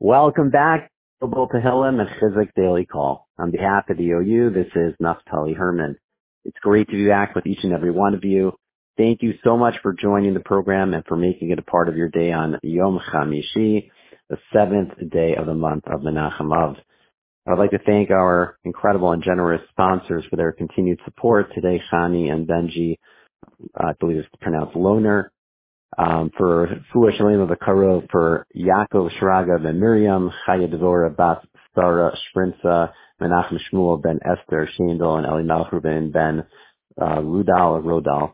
Welcome back to Tehillim and Chizuk Daily Call. On behalf of the OU, this is Naftali Herman. It's great to be back with each and every one of you. Thank you so much for joining the program and for making it a part of your day on Yom Chamishi, the seventh day of the month of Menachem Av. I would like to thank our incredible and generous sponsors for their continued support today, Shani and Benji, I believe it's pronounced Loner. For Fua Shalema Vakarov, for Yaakov, Shiraga, Ben Miriam, Chaya Dezora, Bat Sarah, Shprinza, Menachem Shmuel, Ben Esther, Shandel, and Elie Melchor, and Ben Rudal or Rodal.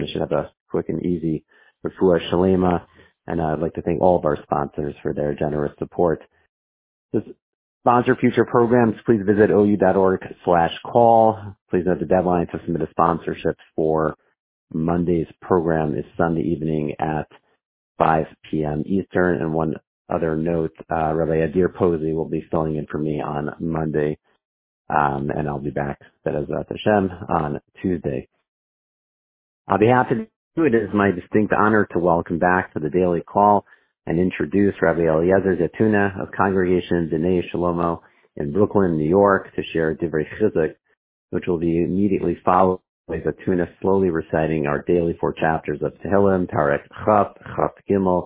They should have a quick and easy for Fua Shalema. And I'd like to thank all of our sponsors for their generous support. To sponsor future programs, please visit ou.org/call. Please note the deadline to submit a sponsorship for Monday's program is Sunday evening at 5 p.m. Eastern. And one other note, Rabbi Adir Posey will be filling in for me on Monday, and I'll be back, that is Hashem, on Tuesday. On behalf of you, it is my distinct honor to welcome back to the Daily Call and introduce Rabbi Eliezer Zeytouneh of Congregation Bnei Shalom in Brooklyn, New York, to share Divrei Chizuk, which will be immediately followed Zeytouneh slowly reciting our daily four chapters of Tehillim, Tarek Chaf, Chaf Gimel,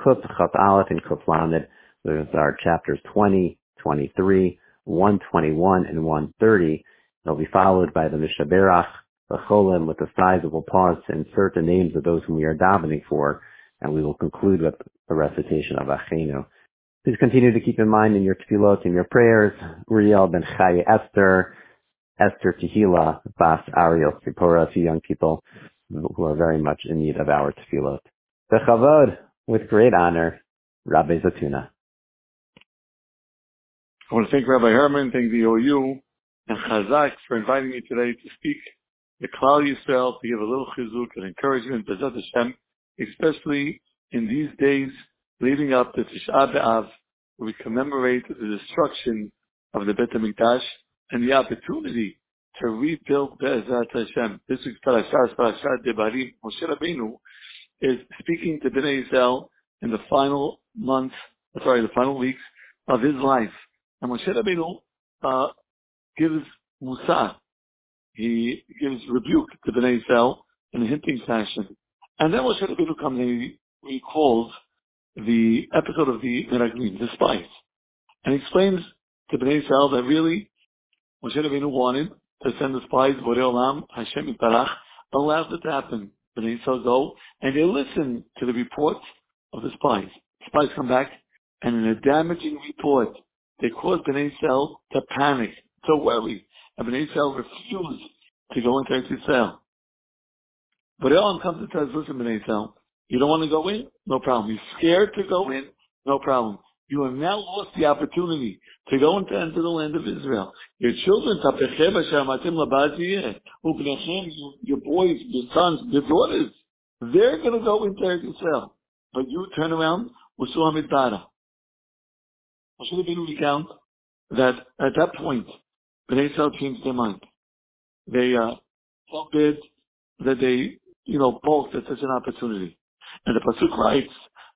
Kuf, Chaf Aleph, and Kuf Lamed. Those are chapters 20, 23, 121, and 130. They'll be followed by the Mishaberach, the Cholim, with a sizable pause to insert the names of those whom we are davening for, and we will conclude with the recitation of Achino. Please continue to keep in mind in your tefillot and your prayers, Uriel ben Chayy Esther Tehillah, Bas Ariel Sipora, a few young people who are very much in need of our tefillot. Bechavod, with great honor, Rabbi Zeytouneh. I want to thank Rabbi Herman, thank the OU, and Chazak for inviting me today to speak to Klal Yisrael, to give a little chizuk and encouragement, B'ezrat Hashem, especially in these days leading up to Tisha B'av, where we commemorate the destruction of the Beit Hamikdash, and the opportunity to rebuild Be'ezrat Hashem. This week's Parashat Devarim, Moshe Rabbeinu is speaking to B'nai Yisrael in the final weeks of his life. And Moshe Rabbeinu gives Musa, he gives rebuke to B'nai Yisrael in a hinting fashion. And then Moshe Rabbeinu comes and he recalls the episode of the Meraglim, the spies, and explains to B'nai Yisrael that really Moshe Rabbeinu wanted to send the spies, Borei Olam, Hashem Yiparach, allowed it to happen. B'nai Yisrael go, and they listen to the reports of the spies. The spies come back, and in a damaging report, they caused B'nai Yisrael to panic, to worry, and B'nai Yisrael refused to go into Eretz Yisrael. Borei Olam comes and says, listen, B'nai Yisrael, you don't want to go in? No problem. You're scared to go in? No problem. You have now lost the opportunity to go and to enter the land of Israel. Your children, your boys, your sons, your daughters, they're going to go into Israel. But you turn around, Moshe Rabbeinu recounts that at that point, Bnei Israel changed their mind. They forbid that they, balked at such an opportunity. And the Pasuk writes,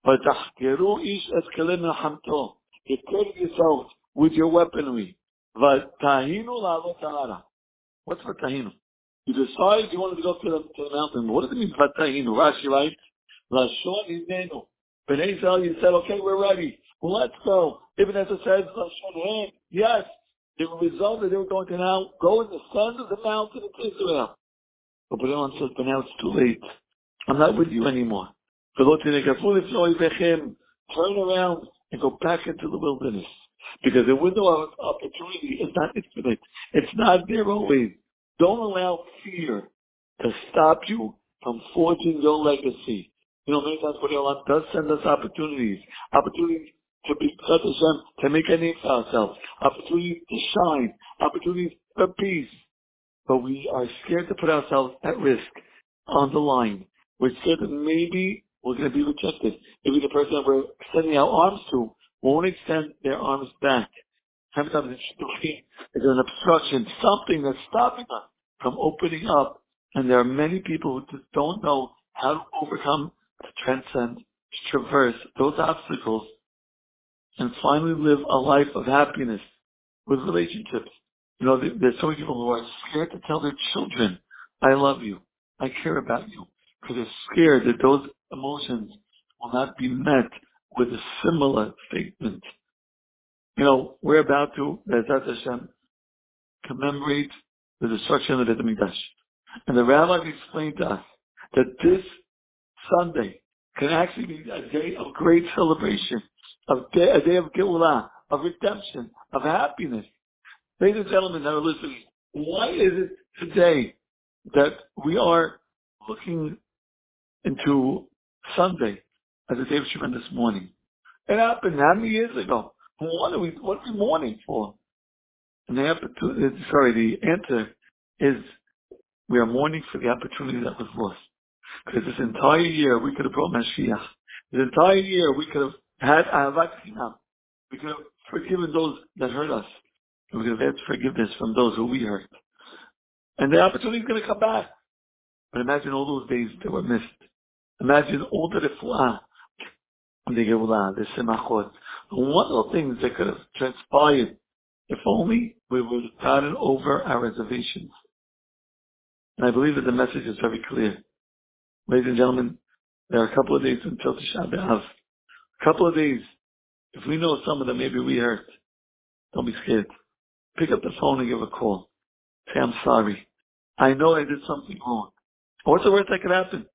ותחקרו איש את כלי מלחמתו, יתקל yourself with your weaponry. ותהינו לעלות ההרה. What's ותהינו? You decide you wanted to go to the mountain. What does it mean ותהינו? Rashi writes, לשון עינינו. B'nai Yisrael, you said, okay, we're ready. Well, let's go. Ibn Esther says, לשון עין. Yes. The result that they were going to now go in the sun of the mountain of Israel. But Borei Olam says, but now it's too late. I'm not with you anymore. Turn around and go back into the wilderness. Because the window of opportunity is not infinite. It's not there always. Don't allow fear to stop you from forging your legacy. Many times Borei Olam does send us opportunities to be B'ezrat Hashem, to make a name for ourselves, opportunities to shine, opportunities for peace. But we are scared to put ourselves at risk on the line. We're scared that maybe we're going to be rejected. Maybe the person that we're extending our arms to won't extend their arms back. Sometimes it's an obstruction, something that's stopping us from opening up. And there are many people who just don't know how to overcome, to transcend, to traverse those obstacles and finally live a life of happiness with relationships. You know, there's so many people who are scared to tell their children, I love you, I care about you, because they're scared that those emotions will not be met with a similar statement. You know, we're about to, B'ezrat Hashem, commemorate the destruction of the Beit Hamikdash. And the rabbis explained to us that this Sunday can actually be a day of great celebration, a day of Geulah, of redemption, of happiness. Ladies and gentlemen that are listening, why is it today that we are looking into Sunday as a day of tremendous mourning? It happened how many years ago? What are we mourning for? And the answer is we are mourning for the opportunity that was lost. Because this entire year we could have brought Mashiach. This entire year we could have had Ahavat Chinam. We could have forgiven those that hurt us. And we could have had forgiveness from those who we hurt. And the opportunity is going to come back. But imagine all those days that were missed. Imagine all the refuah, the Geulah, the Simachot, the wonderful things that could have transpired if only we would have gotten over our reservations. And I believe that the message is very clear. Ladies and gentlemen, there are a couple of days until Tisha B'av. A couple of days. If we know someone that maybe we hurt, don't be scared. Pick up the phone and give a call. Say, I'm sorry. I know I did something wrong. What's the worst that could happen?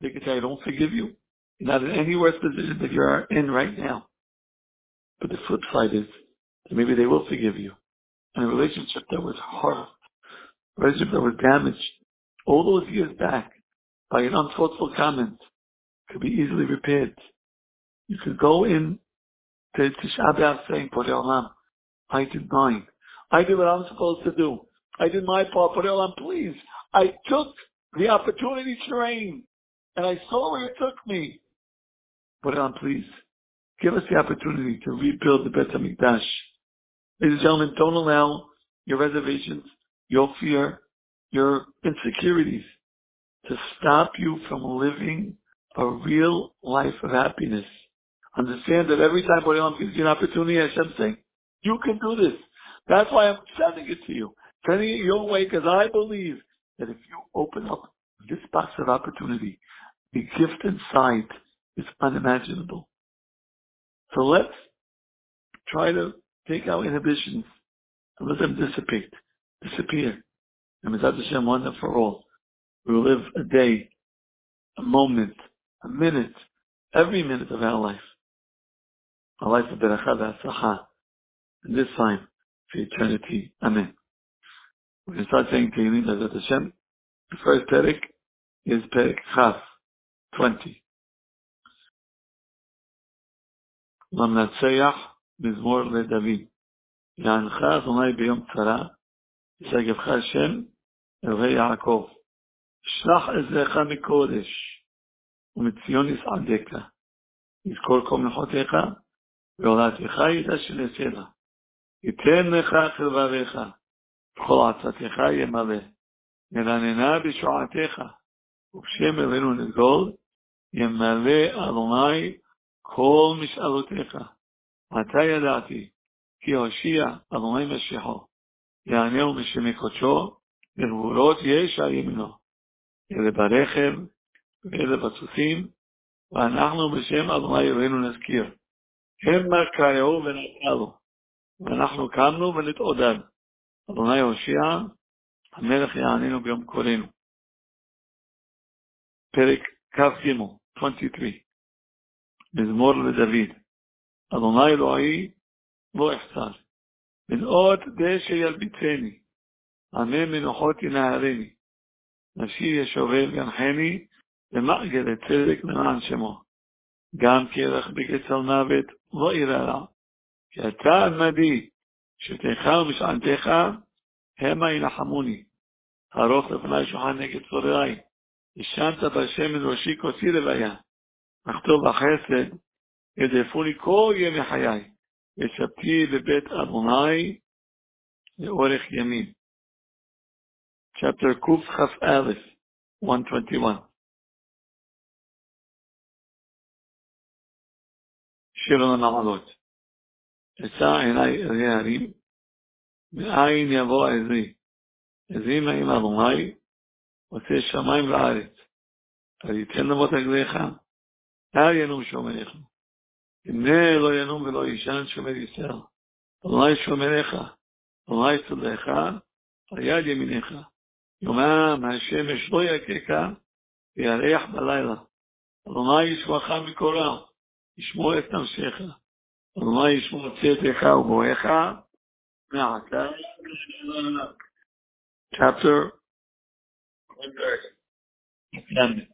They could say, I don't forgive you. You're not in any worse position that you are in right now. But the flip side is that maybe they will forgive you. And a relationship that was hard, a relationship that was damaged all those years back by an unthoughtful comment could be easily repaired. You could go in to Tisha B'Av saying, Borei Olam, I did mine. I did what I'm supposed to do. I did my part. Borei Olam, please. I took the opportunity train and I saw where it took me. Borei Olam, please. Give us the opportunity to rebuild the Beit Hamikdash. Ladies and gentlemen, don't allow your reservations, your fear, your insecurities to stop you from living a real life of happiness. Understand that every time Borei Olam gives you an opportunity, Hashem saying, you can do this. That's why I'm sending it to you. Sending it your way because I believe that if you open up this box of opportunity, the gift inside is unimaginable. So let's try to take our inhibitions and let them disappear. And B'ezrat Hashem, one and for all, we will live a day, a moment, a minute, every minute of our life of Berachah V'Atzlacha, and this time for eternity. Amen. We're going to start saying Tehillim, B'ezrat Hashem. The first perek is perek Chaf 20. למנצח מזמור לדוד. יענך אדוני ביום צרה, ישגבך השם אלוהי יעקב. שלח עזרך מקודש, ומציון יסעדך. יזכור כל מלאכותיך, ועולתך יתשלשל. ייתן לך חרבך, וכל עצתך ימלא. נרננה בשעתך, ובשם אלוהינו נגדול, ימלא אדוני כל משאלותיך, מתי ידעתי, כי הושיע אדוני משיחו, יענהו משמקודשו, לגבורות יש על ימינו, אלה ברכב, ואלה בסוסים, ואנחנו בשם אדוני אלוהינו נזכיר, המה קראו ונתנו, ואנחנו קמנו ונתעודד, אדוני הושיע, המלך יעננו ביום קוראנו. פרק כ"ג, 23. מזמור לדוד, אדוני אלוהי לא אחסר, מנאות דשא ילביצני, עמי מנוחות ינהרני, נפשי ישובל ינחני, למעגל צדק למען שמו, גם כרך בקצל מוות לא אירא רע, כי אתה עמדי, שבתך ומשענתך, המה ינחמוני, ערוך לפני שולחן נגד צורריי, ישנת בהשם את ראשי כוסי רוויה, אכתוב בחסד, ירדפוני כל ימי חיי, ושבתי בבית אדוני לאורך ימים. Chapter קכ"א, 121. שיר למעלות. יצא אליי אלי הרים, מאין יבוא עזרי, עזרי מעם אדוני, עושה שמיים וארץ, אז ייתן למות רגליך, אל ינום שומריך, הנה לא ינום ולא יישן שומר ישראל, אדוני שומריך, אדוני צלך, על יד ימיניך, יומם השמש לא יככה, וירח בלילה, אדוני ישמעך מקורא, ישמור את נפשך, אדוני ישמור צאתך ובואך, מעתה. Chapter 130.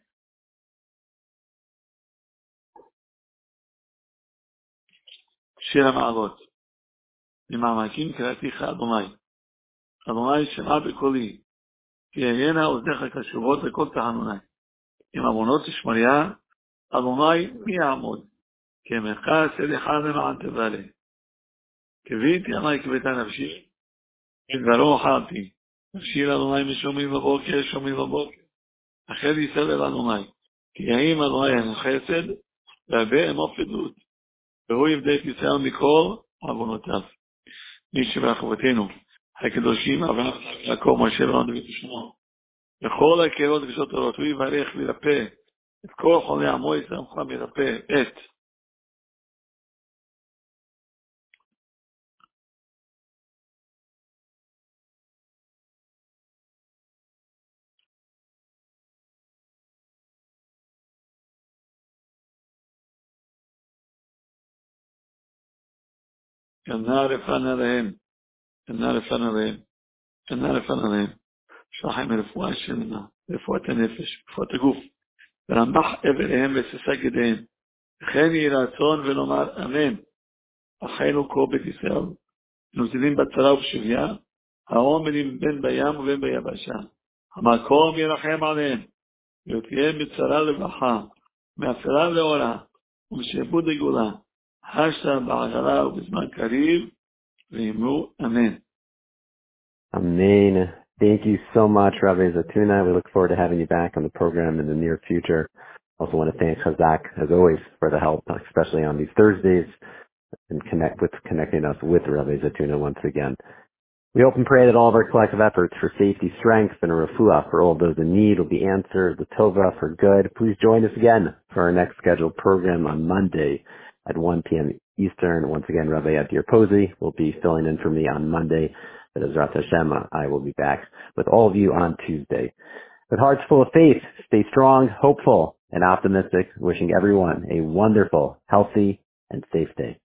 שיר המעלות. במעמקים קראתיך אדוני. אדוני שמע בקולי, כי אהיינה אוזניך קשובות לכל תחנוני. אם עוונות תשמריה, אדוני מי יעמוד? כמך סליחה למען תבלה. כביתי עמי כביתה נפשי, ודברו אוכלתי. נפשי לאדוני משומעים בבוקר, שומעים בבוקר. החל יסלב אדוני, כי יאים אדוני הן חסד, והבא אינו פדות. והוא יבדה את ישראל מכל עוונותיו. מי שבאחוותינו, הקדושים אברהם, יעקב, משה רבנו דוד ושמו. בכל הקהילות וקדושות תורות, הוא יברך לרפא את כל חולי עמו ישראל מוכן לרפא את קנה רפנה להם, שלחם רפואה שלמה, רפואת הנפש, רפואת הגוף, ורמח אבליהם וססה גדיהם, וכן יהי רצון ולומר אמן, אחינו כה בית ישראל, נוזלים בצרה ובשביה, העומדים בין בים ובין ביבשה, המקום ירחם עליהם, ויוציאם בצרה לברכה, מאפלה לאורה, ומשעבוד לגאולה, השתה בעגלה ובזמן קריב, ואמרו אמן. Amen. Thank you so much, Rabbi Zeytouneh. We look forward to having you back on the program in the near future. Also want to thank Chazak, as always, for the help, especially on these Thursdays, and connecting us with Rabbi Zeytouneh once again. We hope and pray that all of our collective efforts for safety, strength, and a refuah for all those in need will be answered, the tova for good. Please join us again for our next scheduled program on Monday at 1 p.m. Eastern. Once again, Rabbi Adir Posey will be filling in for me on Monday. But as Rat Hashem, I will be back with all of you on Tuesday. With hearts full of faith, stay strong, hopeful, and optimistic, wishing everyone a wonderful, healthy, and safe day.